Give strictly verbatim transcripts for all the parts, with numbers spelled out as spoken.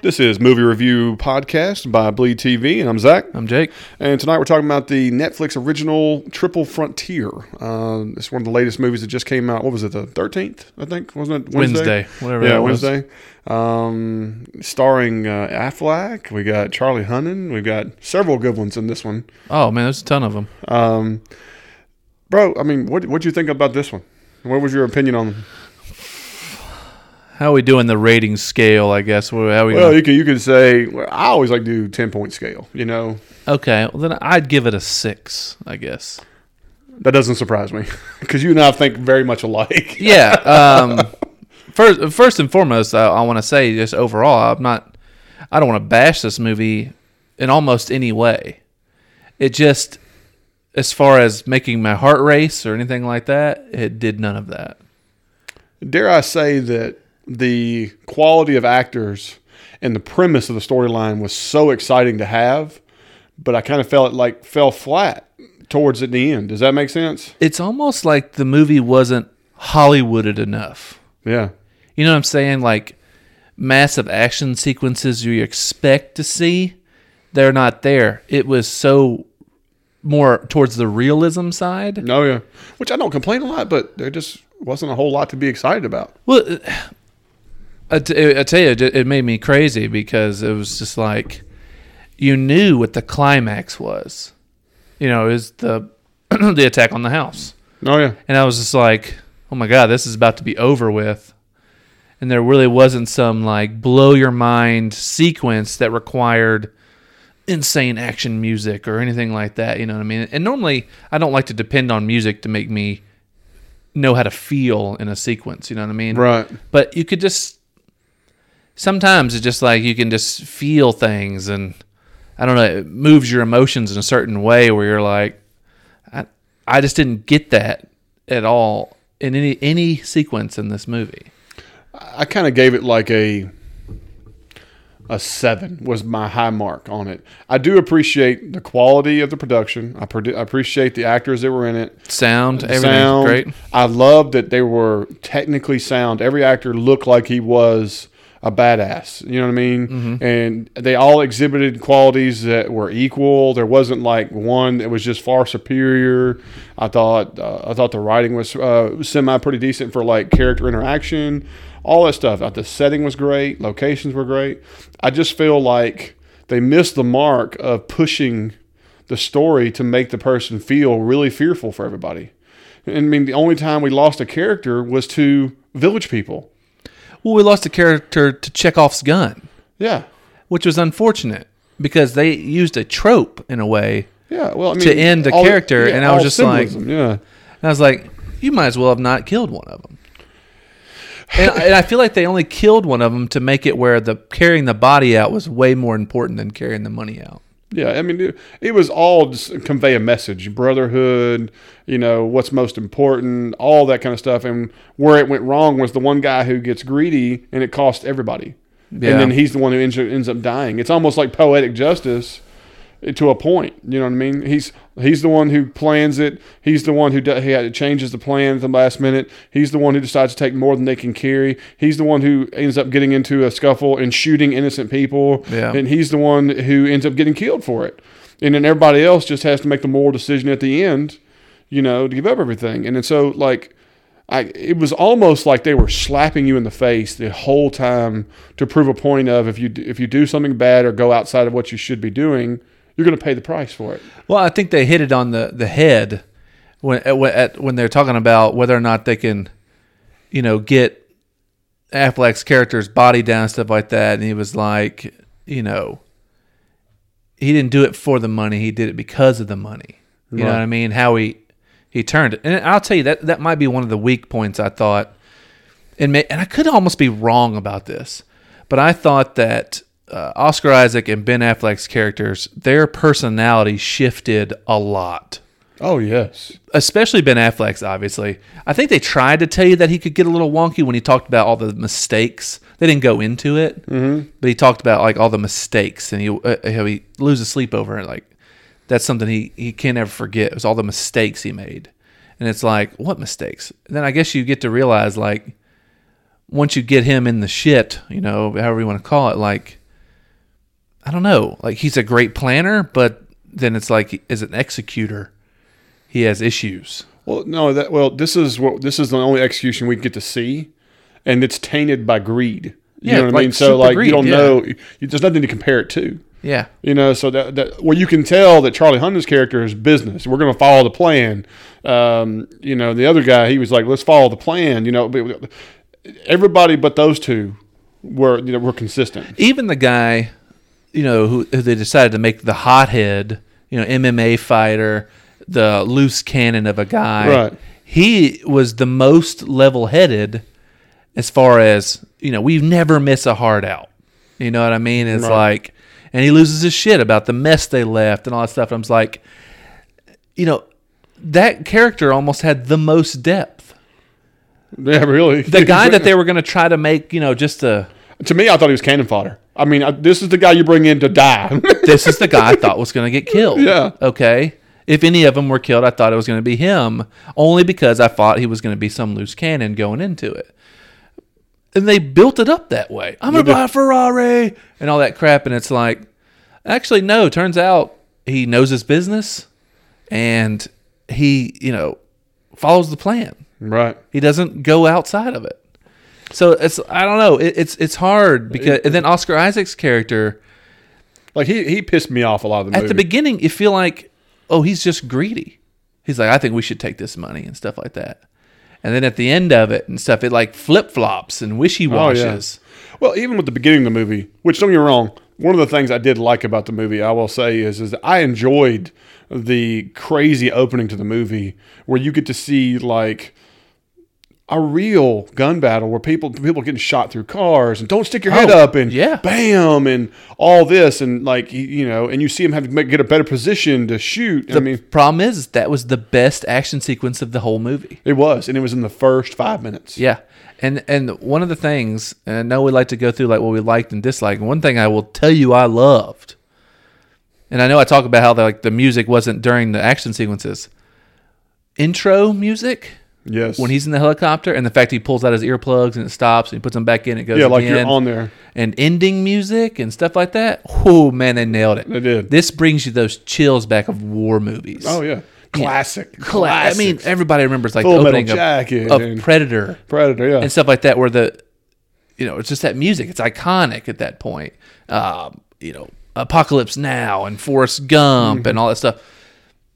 This is Movie Review Podcast by Bleed T V, and I'm Zach. I'm Jake. And tonight we're talking about the Netflix original Triple Frontier. Uh, it's one of the latest movies that just came out. What was it, the thirteenth, I think? Wasn't it Wednesday? Wednesday, whatever Yeah, Wednesday. Was. Um, starring uh, Affleck. We got Charlie Hunnam. We've got several good ones in this one. Oh, man, there's a ton of them. Um, bro, I mean, what what'd you think about this one? What was your opinion on them? How are we doing the rating scale, I guess? How are we well, you could, you could say, well, I always like to do ten-point scale, you know? Okay, well, then I'd give it a six, I guess. That doesn't surprise me, because you and I think very much alike. yeah. Um, first first and foremost, I, I want to say, just overall, I'm not, I don't want to bash this movie in almost any way. It just, as far as making my heart race or anything like that, it did none of that. Dare I say that the quality of actors and the premise of the storyline was so exciting to have, but I kind of felt it like fell flat towards at the end. Does that make sense? It's almost like the movie wasn't Hollywooded enough. Yeah. You know what I'm saying? Like massive action sequences you expect to see, they're not there. It was so more towards the realism side. No, yeah. Which I don't complain a lot, but there just wasn't a whole lot to be excited about. Well, I, t- I tell you, it made me crazy because it was just like you knew what the climax was. You know, is the the attack on the house. Oh yeah, and I was just like, oh my god, this is about to be over with. And there really wasn't some like blow your mind sequence that required insane action music or anything like that. You know what I mean? And normally, I don't like to depend on music to make me know how to feel in a sequence. You know what I mean? Right. But you could just. Sometimes it's just like you can just feel things, and I don't know, it moves your emotions in a certain way where you're like, I, I just didn't get that at all in any any sequence in this movie. I kind of gave it like a a seven was my high mark on it. I do appreciate the quality of the production. I, produ- I appreciate the actors that were in it. Sound, everything's great. I loved that they were technically sound. Every actor looked like he was a badass, you know what I mean? Mm-hmm. And they all exhibited qualities that were equal. There wasn't like one that was just far superior. I thought uh, I thought the writing was uh, semi pretty decent for like character interaction, all that stuff. I thought the setting was great, locations were great. I just feel like they missed the mark of pushing the story to make the person feel really fearful for everybody. And I mean, the only time we lost a character was to village people. Well, we lost a character to Chekhov's gun. Yeah. Which was unfortunate because they used a trope in a way yeah, well, I mean, to end a character. The, yeah, and I was just like, yeah. and I was like, you might as well have not killed one of them. And, and I feel like they only killed one of them to make it where the carrying the body out was way more important than carrying the money out. Yeah, I mean, it, it was all just convey a message, brotherhood, you know, what's most important, all that kind of stuff. And where it went wrong was the one guy who gets greedy and it costs everybody. Yeah. And then he's the one who ends, ends up dying. It's almost like poetic justice to a point. You know what I mean? He's he's the one who plans it. He's the one who does, he changes the plan at the last minute. He's the one who decides to take more than they can carry. He's the one who ends up getting into a scuffle and shooting innocent people. Yeah. And he's the one who ends up getting killed for it. And then everybody else just has to make the moral decision at the end, you know, to give up everything. And then so like I, it was almost like they were slapping you in the face the whole time to prove a point of if you if you do something bad or go outside of what you should be doing, you're going to pay the price for it. Well, I think they hit it on the, the head when at, at, when they're talking about whether or not they can, you know, get Affleck's character's body down and stuff like that. And he was like, you know, he didn't do it for the money. He did it because of the money. You right. know what I mean? How he, he turned it. And I'll tell you, that, that might be one of the weak points I thought. And, may, and I could almost be wrong about this, but I thought that Uh, Oscar Isaac and Ben Affleck's characters, their personality shifted a lot. Oh, yes. Especially Ben Affleck's, obviously. I think they tried to tell you that he could get a little wonky when he talked about all the mistakes. They didn't go into it, mm-hmm. but he talked about like all the mistakes, and he uh, he loses sleep over it. Like, that's something he, he can't ever forget. It was all the mistakes he made. And it's like, what mistakes? And then I guess you get to realize, like, once you get him in the shit, you know, however you want to call it, like, I don't know. Like, he's a great planner, but then it's like, as an executor, he has issues. Well, no, that well, this is what this is the only execution we get to see, and it's tainted by greed. You yeah, know what like I mean? So, like, greed, you don't yeah. know. You, there's nothing to compare it to. Yeah. You know, so that, that well, you can tell that Charlie Hunnam's character is business. We're going to follow the plan. Um, you know, the other guy, he was like, let's follow the plan. You know, everybody but those two were you know were consistent. Even the guy, you know, who, who they decided to make the hothead, you know, M M A fighter, the loose cannon of a guy. Right. He was the most level-headed as far as, you know, we never miss a hard out. You know what I mean? It's right. like... And he loses his shit about the mess they left and all that stuff. And I was like, you know, that character almost had the most depth. Yeah, really. The guy that they were going to try to make, you know, just a... To me, I thought he was cannon fodder. I mean, I, this is the guy you bring in to die. This is the guy I thought was going to get killed. Yeah. Okay? If any of them were killed, I thought it was going to be him. Only because I thought he was going to be some loose cannon going into it. And they built it up that way. I'm going to buy a Ferrari and all that crap. And it's like, actually, no. Turns out he knows his business and he, you know, follows the plan. Right. He doesn't go outside of it. So it's, I don't know. It, it's it's hard because, and then Oscar Isaac's character. Like he, he pissed me off a lot of the movie. At the beginning, you feel like, oh, he's just greedy. He's like, I think we should take this money and stuff like that. And then at the end of it and stuff, it like flip-flops and wishy-washes. Oh, yeah. Well, even with the beginning of the movie, which don't get me wrong, one of the things I did like about the movie, I will say, is, is I enjoyed the crazy opening to the movie where you get to see like a real gun battle where people people getting shot through cars and don't stick your head oh, up and yeah. bam and all this and like, you know, and you see him have to make, get a better position to shoot. The I mean, problem is that was the best action sequence of the whole movie. It was, and it was in the first five minutes. Yeah, and and one of the things, and I know we like to go through like what we liked and disliked, and one thing I will tell you I loved, and I know I talk about how the, like the music wasn't during the action sequences. Intro music. Yes. When he's in the helicopter and the fact he pulls out his earplugs and it stops and he puts them back in, it goes yeah, like you're on there. And ending music and stuff like that. Oh, man, they nailed it. They did. This brings you those chills back of war movies. Oh, yeah. Classic. Yeah. Classic. I mean, everybody remembers like Full the opening Metal of, of Predator. Predator, yeah. And stuff like that where the, you know, it's just that music. It's iconic at that point. Um, you know, Apocalypse Now and Forrest Gump mm-hmm. and all that stuff.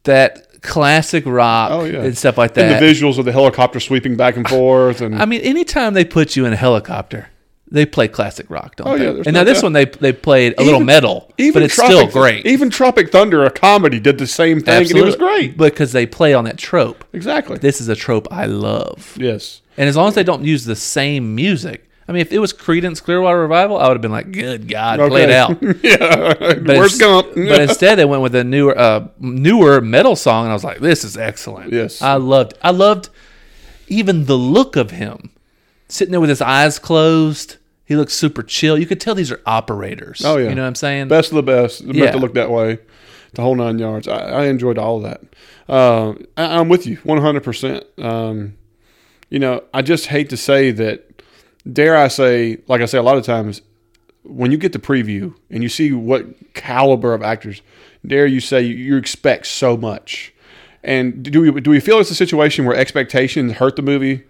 That... Classic rock oh, yeah. and stuff like that. And the visuals of the helicopter sweeping back and forth. And I mean, anytime they put you in a helicopter, they play classic rock, don't oh, they? Yeah, and now this that. one, they they played a even, little metal, even but it's Tropic, still great. Even Tropic Thunder, a comedy, did the same thing, Absolutely. and it was great. Because they play on that trope. Exactly. This is a trope I love. Yes. And as long as they don't use the same music, I mean, if it was Creedence Clearwater Revival, I would have been like, good God, okay. play it out. yeah. But, Where's ins- but instead, they went with a newer uh, newer metal song, and I was like, this is excellent. Yes. I loved I loved even the look of him. Sitting there with his eyes closed. He looks super chill. You could tell these are operators. Oh, yeah. You know what I'm saying? Best of the best. They're yeah. meant to look that way. The whole nine yards. I, I enjoyed all of that. Uh, I, I'm with you one hundred percent. Um, you know, I just hate to say that, dare I say, like I say a lot of times, when you get the preview and you see what caliber of actors, dare you say you expect so much. And do we do we feel it's a situation where expectations hurt the movie?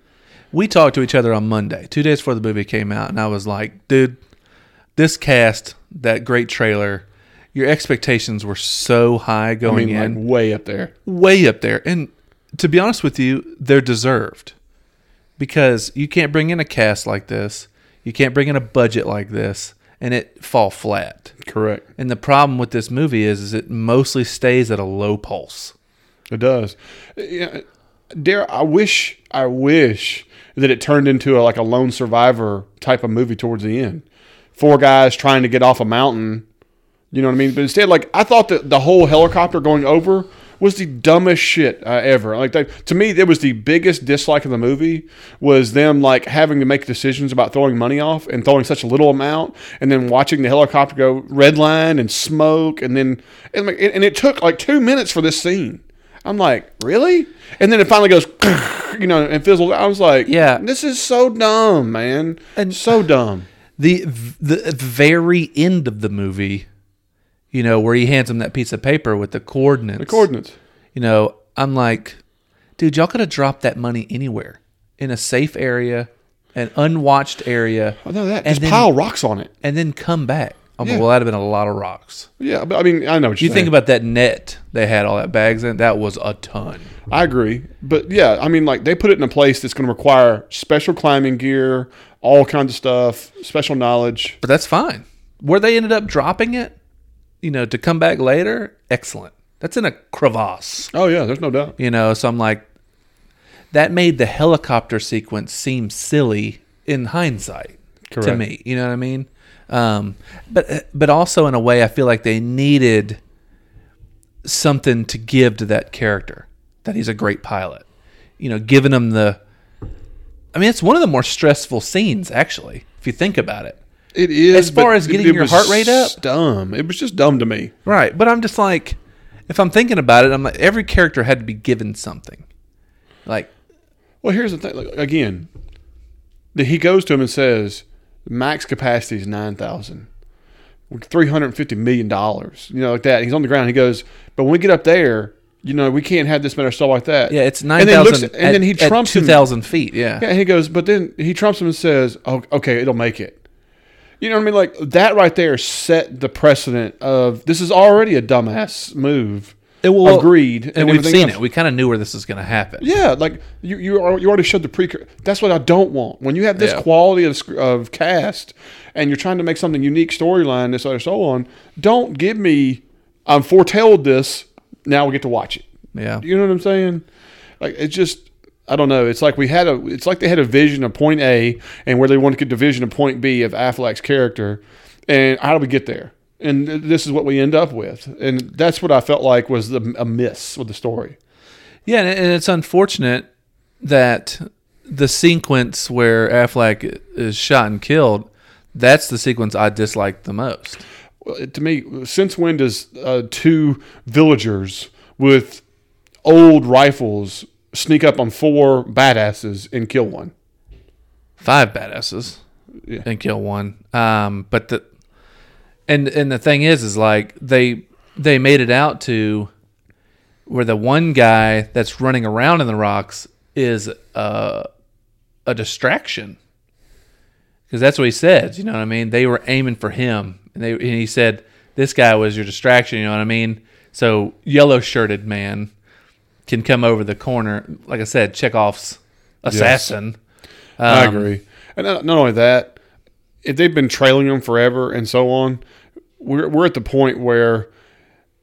We talked to each other on Monday, two days before the movie came out, and I was like, dude, this cast, that great trailer, your expectations were so high going in. I mean, like way up there. Way up there. And to be honest with you, they're deserved. Because you can't bring in a cast like this, you can't bring in a budget like this, and it fall flat. Correct. And the problem with this movie is, is it mostly stays at a low pulse. It does. Yeah, dare I wish I wish that it turned into a, like a lone survivor type of movie towards the end. Four guys trying to get off a mountain. You know what I mean? But instead, like I thought that the whole helicopter going over was the dumbest shit uh, ever. Like they, to me, it was the biggest dislike of the movie was them like having to make decisions about throwing money off and throwing such a little amount, and then watching the helicopter go red line and smoke, and then and, and it took like two minutes for this scene. I'm like, really? And then it finally goes, you know, and fizzles. I was like, yeah, this is so dumb, man, and so dumb. The the very end of the movie you know, where he hands him that piece of paper with the coordinates. The coordinates. You know, I'm like, dude, y'all could have dropped that money anywhere, in a safe area, an unwatched area. Oh, no, that. Just then, pile rocks on it. And then come back. I'm yeah. like, well, that would have been a lot of rocks. Yeah, but I mean, I know what you're you saying. You think about that net they had all that bags in. That was a ton. I agree. But yeah, I mean, like, they put it in a place that's going to require special climbing gear, all kinds of stuff, special knowledge. But that's fine. Where they ended up dropping it, you know, to come back later, excellent. That's in a crevasse. Oh, yeah, there's no doubt. You know, so I'm like, that made the helicopter sequence seem silly in hindsight. Correct. To me. You know what I mean? Um, but but also in a way, I feel like they needed something to give to that character, that he's a great pilot. You know, giving him the... I mean, it's one of the more stressful scenes, actually, if you think about it. It is. As far as getting it, it your heart rate up. It was dumb. It was just dumb to me. Right. But I'm just like, if I'm thinking about it, I'm like, every character had to be given something. Like, well, here's the thing. Like, again, the, he goes to him and says, max capacity is nine thousand, three hundred fifty million dollars, you know, like that. He's on the ground. He goes, but when we get up there, you know, we can't have this many stuff like that. Yeah, it's nine thousand. And, and then he trumps him. two thousand feet, yeah. Yeah, and he goes, but then he trumps him and says, oh, okay, it'll make it. You know what I mean? Like, that right there set the precedent of, this is already a dumbass move. It will, agreed, and, and we've seen else. It. We kind of knew where this was going to happen. Yeah, like you, you, are, you already showed the precursor. That's what I don't want. When you have this yeah. quality of of cast, and you're trying to make something unique storyline, this or so on. Don't give me, I'm foretold this. Now we get to watch it. Yeah, you know what I'm saying? Like, it's just, I don't know. It's like we had a. It's like they had a vision of point A and where they want to get the vision of point B of Affleck's character, and how do we get there? And this is what we end up with. And that's what I felt like was the, a miss with the story. Yeah, and it's unfortunate that the sequence where Affleck is shot and killed, that's the sequence I disliked the most. Well, it, to me, since when does uh, two villagers with old rifles sneak up on four badasses and kill one? Five badasses yeah. and kill one. Um, but the... And and the thing is, is like they they made it out to where the one guy that's running around in the rocks is a, a distraction. Because that's what he said, you know what I mean? They were aiming for him. And, they, and he said, this guy was your distraction, you know what I mean? So yellow-shirted man can come over the corner. Like I said, Chekhov's assassin. Yes. Um, I agree. And not only that, if they've been trailing them forever and so on, we're we're at the point where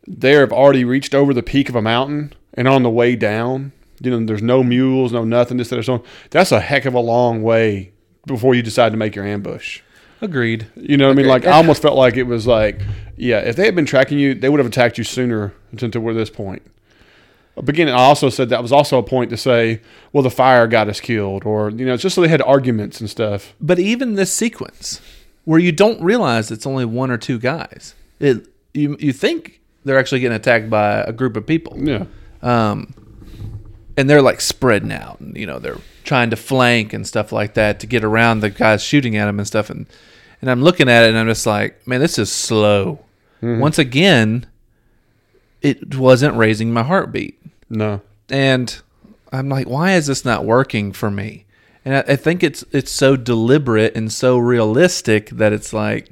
they have already reached over the peak of a mountain and on the way down, you know, there's no mules, no nothing, this, that, or so on. That's a heck of a long way before you decide to make your ambush. Agreed. You know what Agreed. I mean? Like, I almost felt like it was like, yeah, if they had been tracking you, they would have attacked you sooner until we're this point. But again, I also said that was also a point to say, well, the fire got us killed, or, you know, it's just so they had arguments and stuff. But even this sequence where you don't realize it's only one or two guys, it, you you think they're actually getting attacked by a group of people. Yeah. Um, and they're like spreading out, and, you know, they're trying to flank and stuff like that to get around the guys shooting at them and stuff. And, and I'm looking at it and I'm just like, man, this is slow. Mm-hmm. Once again, it wasn't raising my heartbeat. No. And I'm like, why is this not working for me? And I, I think it's it's so deliberate and so realistic that it's like,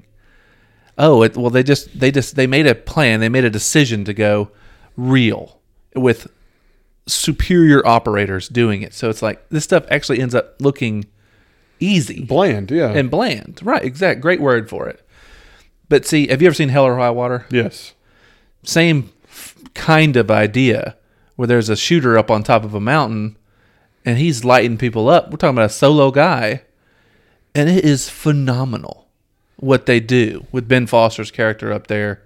oh, it, well, they just they just they made a plan, they made a decision to go real with superior operators doing it. So it's like this stuff actually ends up looking easy, bland, yeah, and bland, right? Exact, great word for it. But see, have you ever seen Hell or High Water? Yes. Same kind of idea, where there's a shooter up on top of a mountain and he's lighting people up. We're talking about a solo guy, and it is phenomenal what they do with Ben Foster's character up there,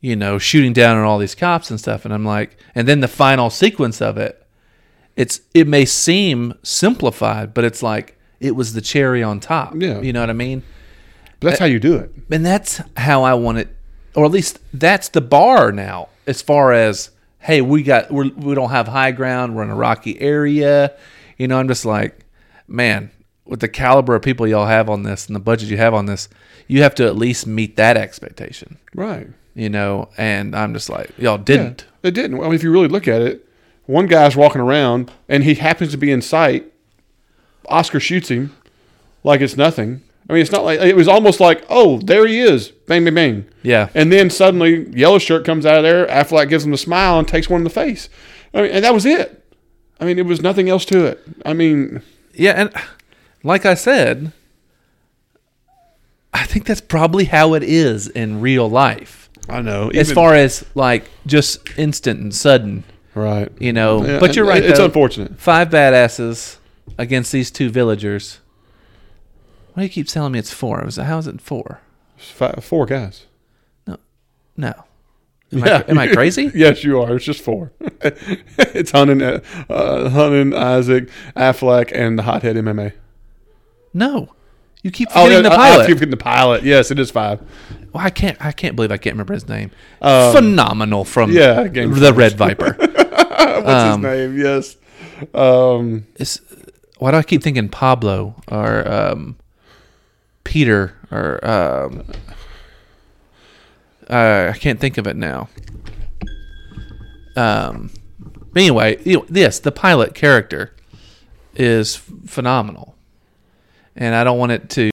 you know, shooting down on all these cops and stuff. And I'm like, and then the final sequence of it, it's, it may seem simplified, but it's like, it was the cherry on top. Yeah. You know what I mean? But that's that, how you do it. And that's how I want it. Or at least that's the bar now, as far as, hey, we got we're, we don't have high ground. We're in a rocky area. You know, I'm just like, man, with the caliber of people y'all have on this and the budget you have on this, you have to at least meet that expectation. Right. you know, and I'm just like, y'all didn't. Yeah, it didn't. Well, if you really look at it, one guy's walking around and he happens to be in sight. Oscar shoots him like it's nothing. I mean, it's not like, it was almost like, oh, there he is. Bang, bang, bang. Yeah. And then suddenly, yellow shirt comes out of there. Affleck gives him a smile and takes one in the face. I mean, and that was it. I mean, it was nothing else to it. I mean. Yeah, and like I said, I think that's probably how it is in real life. I know. Even, as far as like just instant and sudden. Right. You know, yeah, but you're right. It's though, unfortunate. Five badasses against these two villagers. Why do you keep telling me it's four? It was, how is it four? Five, four guys. No. No. Am, yeah. I, am I crazy? Yes, you are. It's just four. It's Hunnam, uh, Hunnam, Isaac, Affleck, and the hothead M M A. No. You keep forgetting oh, yeah, the pilot. I, I keep forgetting the pilot. Yes, it is five. Well, I can't. I can't believe I can't remember his name. Um, Phenomenal from yeah, Game the Force. Red Viper. What's um, his name? Yes. Um, it's, why do I keep thinking Pablo or um, Peter or um, uh, I can't think of it now. Um. Anyway, yes, the pilot character is phenomenal. And I don't want it to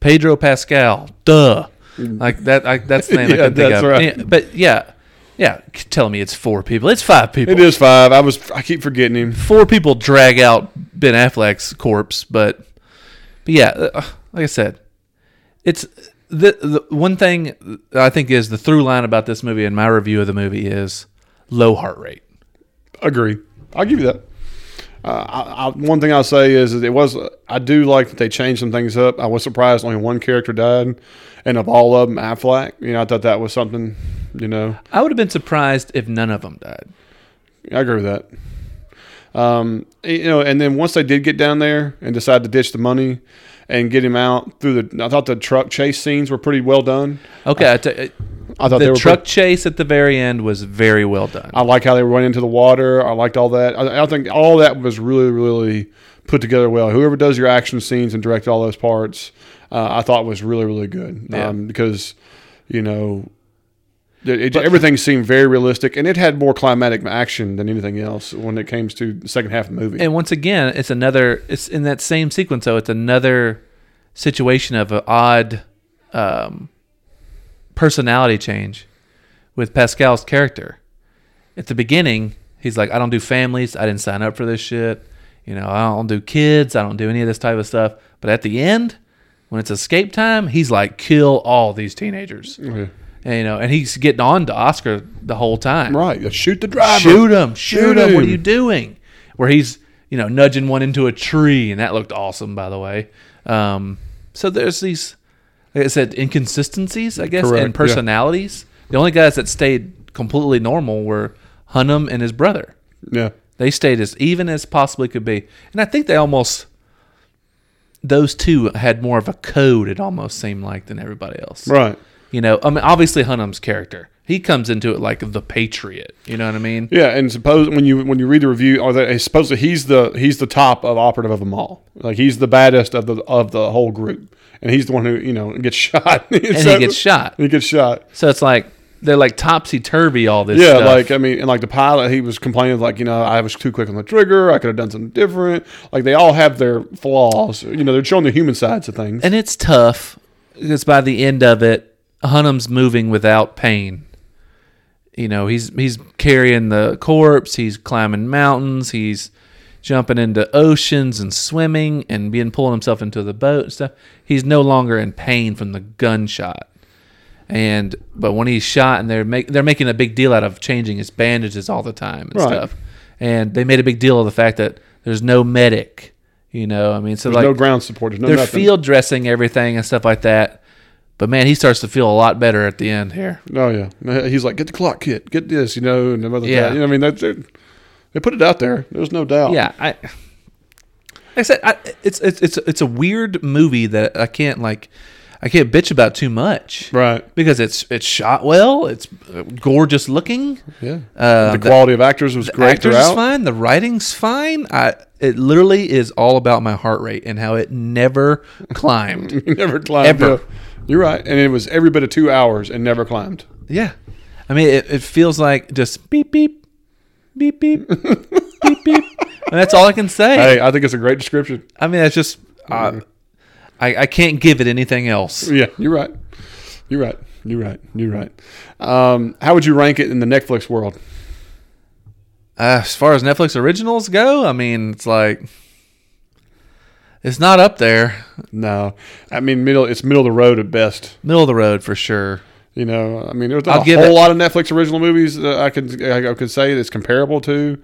Pedro Pascal, duh, like that. I, that's the name yeah, I can think that's of. Right. Yeah, but yeah, yeah. Tell me, it's four people. It's five people. It is five. I was. I keep forgetting him. Four people drag out Ben Affleck's corpse, but, but yeah, like I said, it's the, the one thing I think is the through line about this movie and my review of the movie is low heart rate. Agree. I'll give you that. Uh, I, I, one thing I'll say is, is it was I do like that they changed some things up. I was surprised only one character died, and of all of them, Affleck. You know, I thought that was something. You know, I would have been surprised if none of them died. I agree with that. Um, you know, and then once they did get down there and decide to ditch the money and get him out through the, I thought the truck chase scenes were pretty well done. Okay, I, I, t- I thought the they were truck pretty, chase at the very end was very well done. I like how they went into the water. I liked all that. I, I think all that was really, really put together well. Whoever does your action scenes and direct all those parts, uh, I thought was really, really good. Yeah. Um, because you know. It, but, everything seemed very realistic, and it had more climatic action than anything else when it came to the second half of the movie. And once again, it's another. It's in that same sequence, though. It's another situation of an odd um, personality change with Pascal's character. At the beginning, he's like, "I don't do families. I didn't sign up for this shit. You know, I don't do kids. I don't do any of this type of stuff." But at the end, when it's escape time, he's like, "Kill all these teenagers." Mm-hmm. And, you know, and he's getting on to Oscar the whole time. Right. Shoot the driver. Shoot him. Shoot, Shoot him. him. What are you doing? Where he's, you know, nudging one into a tree. And that looked awesome, by the way. Um, so there's these, like I said, inconsistencies, I guess, Correct. and personalities. Yeah. The only guys that stayed completely normal were Hunnam and his brother. Yeah. They stayed as even as possibly could be. And I think they almost, those two had more of a code, it almost seemed like, than everybody else. Right. You know, I mean, obviously Hunnam's character, he comes into it like the patriot. You know what I mean? Yeah, and suppose when you when you read the review, or that supposedly he's the he's the top of operative of them all. Like he's the baddest of the of the whole group, and he's the one who you know gets shot. and so, he gets shot. He gets shot. So it's like they're like topsy turvy. All this. Yeah, stuff. like I mean, and like the pilot, he was complaining like you know I was too quick on the trigger. I could have done something different. Like they all have their flaws. You know, they're showing the human sides of things. And it's tough because by the end of it, Hunnam's moving without pain. You know, he's he's carrying the corpse, he's climbing mountains, he's jumping into oceans and swimming and being pulling himself into the boat and stuff. He's no longer in pain from the gunshot. And but when he's shot and they're make, they're making a big deal out of changing his bandages all the time and right. stuff. And they made a big deal of the fact that there's no medic. You know, I mean so there's like no ground support, there's no they're nothing. Field dressing everything and stuff like that. But, man, he starts to feel a lot better at the end here. Oh, yeah. He's like, get the clock kit. Get this, you know. And the yeah. You know, I mean, they, they put it out there. There's no doubt. Yeah. I, like I said, I, it's, it's, it's, it's a weird movie that I can't, like, I can't bitch about too much. Right. Because it's it's shot well. It's gorgeous looking. Yeah. Uh, the quality the, of actors was the great actors throughout. The actors is fine. The writing's fine. I. It literally is all about my heart rate and how it never climbed. never climbed. Ever. Yeah. You're right. And it was every bit of two hours and never climbed. Yeah. I mean, it, it feels like just beep, beep, beep, beep, beep, beep. And that's all I can say. Hey, I think it's a great description. I mean, it's just, mm-hmm. I, I I can't give it anything else. Yeah, you're right. You're right. You're right. You're right. Um, how would you rank it in the Netflix world? Uh, as far as Netflix originals go, I mean, it's like, it's not up there. No. I mean, middle. It's middle of the road at best. Middle of the road for sure. You know, I mean, there's not I'll a whole it. lot of Netflix original movies that I could, I could say that's comparable to,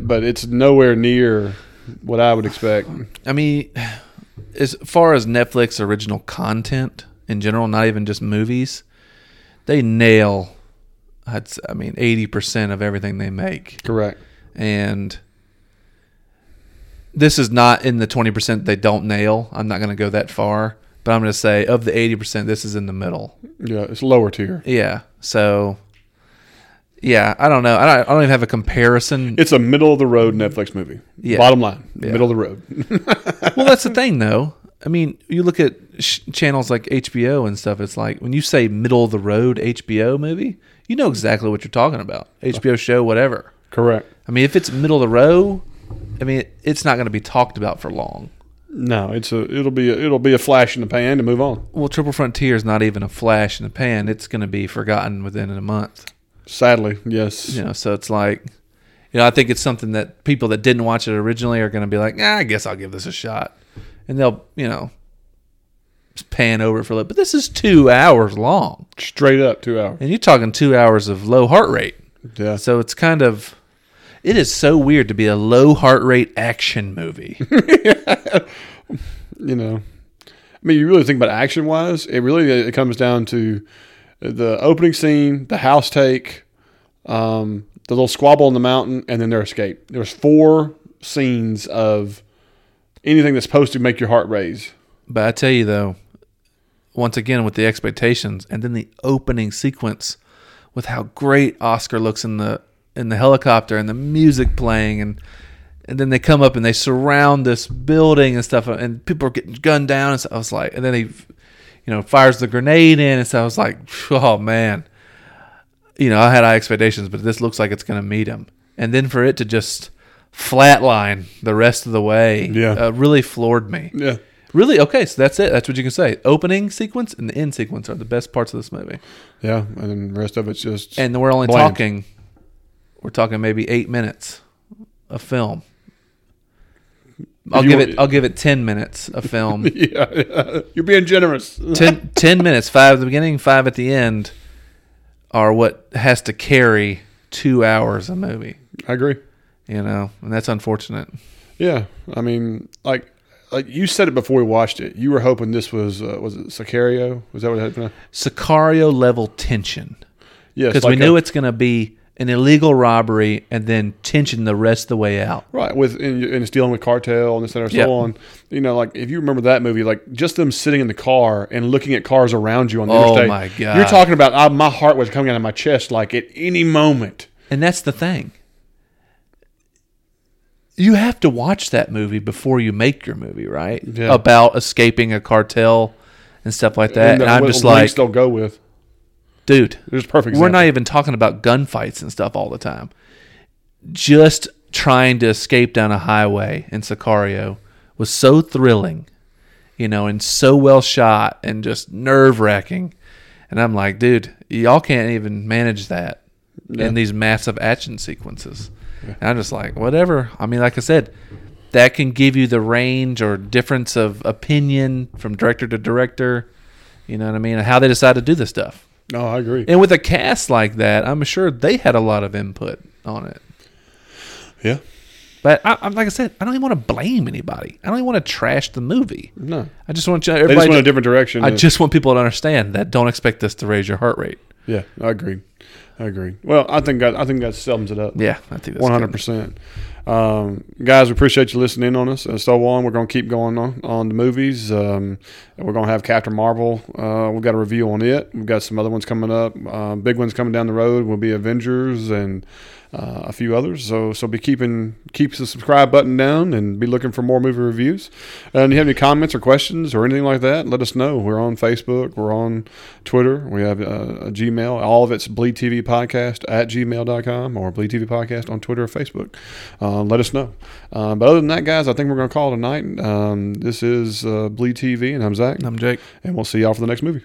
but it's nowhere near what I would expect. I mean, as far as Netflix original content in general, not even just movies, they nail, I'd, I mean, eighty percent of everything they make. Correct. And this is not in the twenty percent they don't nail. I'm not going to go that far. But I'm going to say of the eighty percent, this is in the middle. Yeah, it's lower tier. Yeah. So, yeah, I don't know. I don't, I don't even have a comparison. It's a middle-of-the-road Netflix movie. Yeah. Bottom line, yeah. Middle of the road. Well, that's the thing, though. I mean, you look at sh- channels like H B O and stuff, it's like when you say middle-of-the-road H B O movie, you know exactly what you're talking about. H B O show, whatever. Correct. I mean, if it's middle-of-the-row, I mean, it's not going to be talked about for long. No, it's a it'll be a, it'll be a flash in the pan to move on. Well, Triple Frontier is not even a flash in the pan; it's going to be forgotten within a month. Sadly, yes. You know, so it's like, you know, I think it's something that people that didn't watch it originally are going to be like, ah, I guess I'll give this a shot, and they'll, you know, just pan over it for a little. But this is two hours long, straight up two hours, and you're talking two hours of low heart rate. Yeah. So it's kind of. It is so weird to be a low heart rate action movie. You know, I mean, you really think about action wise, it really it comes down to the opening scene, the house take, um, the little squabble on the mountain, and then their escape. There's four scenes of anything that's supposed to make your heart raise. But I tell you though, once again with the expectations, and then the opening sequence with how great Oscar looks in the. in the helicopter and the music playing and and then they come up and they surround this building and stuff and people are getting gunned down and so I was like and then he you know fires the grenade in and so I was like, oh man, you know, I had high expectations, but this looks like it's going to meet him. And then for it to just flatline the rest of the way, yeah. uh, really floored me. Yeah. Really? Okay, so that's it. That's what you can say. Opening sequence and the end sequence are the best parts of this movie. Yeah, and then the rest of it's just and we're only bland. talking We're talking maybe eight minutes of film. I'll you give it. I'll give it ten minutes of film. Yeah, yeah. You're being generous. ten, ten minutes, five at the beginning, five at the end, are what has to carry two hours a movie. I agree. You know, and that's unfortunate. Yeah, I mean, like, like you said it before we watched it. You were hoping this was uh, was it Sicario? Was that what happened? Sicario level tension. Yes, because like we knew a, it's going to be. An illegal robbery, and then tension the rest of the way out. Right, with and, and it's dealing with cartel and this and that, so yep. on. You know, like if you remember that movie, like just them sitting in the car and looking at cars around you on the interstate. Oh my god! You're talking about I, my heart was coming out of my chest like at any moment. And that's the thing. You have to watch that movie before you make your movie, right? Yeah. About escaping a cartel and stuff like that. And, and I'm just like, they'll go with. Dude, there's perfect we're not even talking about gunfights and stuff all the time. Just trying to escape down a highway in Sicario was so thrilling, you know, and so well shot and just nerve-wracking. And I'm like, dude, y'all can't even manage that yeah. in these massive action sequences. Yeah. And I'm just like, whatever. I mean, like I said, that can give you the range or difference of opinion from director to director, you know what I mean, and how they decide to do this stuff. No, I agree. And with a cast like that, I'm sure they had a lot of input on it. Yeah. But I, I'm like I said, I don't even want to blame anybody. I don't even want to trash the movie. No. I just want you, everybody. They just went a different direction. I yeah. just want people to understand that. Don't expect this to raise your heart rate. Yeah, I agree. I agree. Well, I think I, I think that sums it up. Yeah, I think that's one hundred percent. Um, guys, we appreciate you listening in on us and so on. We're going to keep going on, on the movies. Um, we're going to have Captain Marvel. Uh, we've got a review on it. We've got some other ones coming up. Uh, big ones coming down the road will be Avengers and uh, a few others. So, so be keeping, keep the subscribe button down and be looking for more movie reviews. And if you have any comments or questions or anything like that, let us know. We're on Facebook. We're on Twitter. We have uh, a Gmail. All of it's Bleed T V Podcast at gmail dot com or Bleed T V Podcast on Twitter or Facebook. Um, Uh, let us know. Uh, but other than that, guys, I think we're going to call it a night. Um, this is uh, Bleed T V, and I'm Zach. And I'm Jake. And we'll see y'all for the next movie.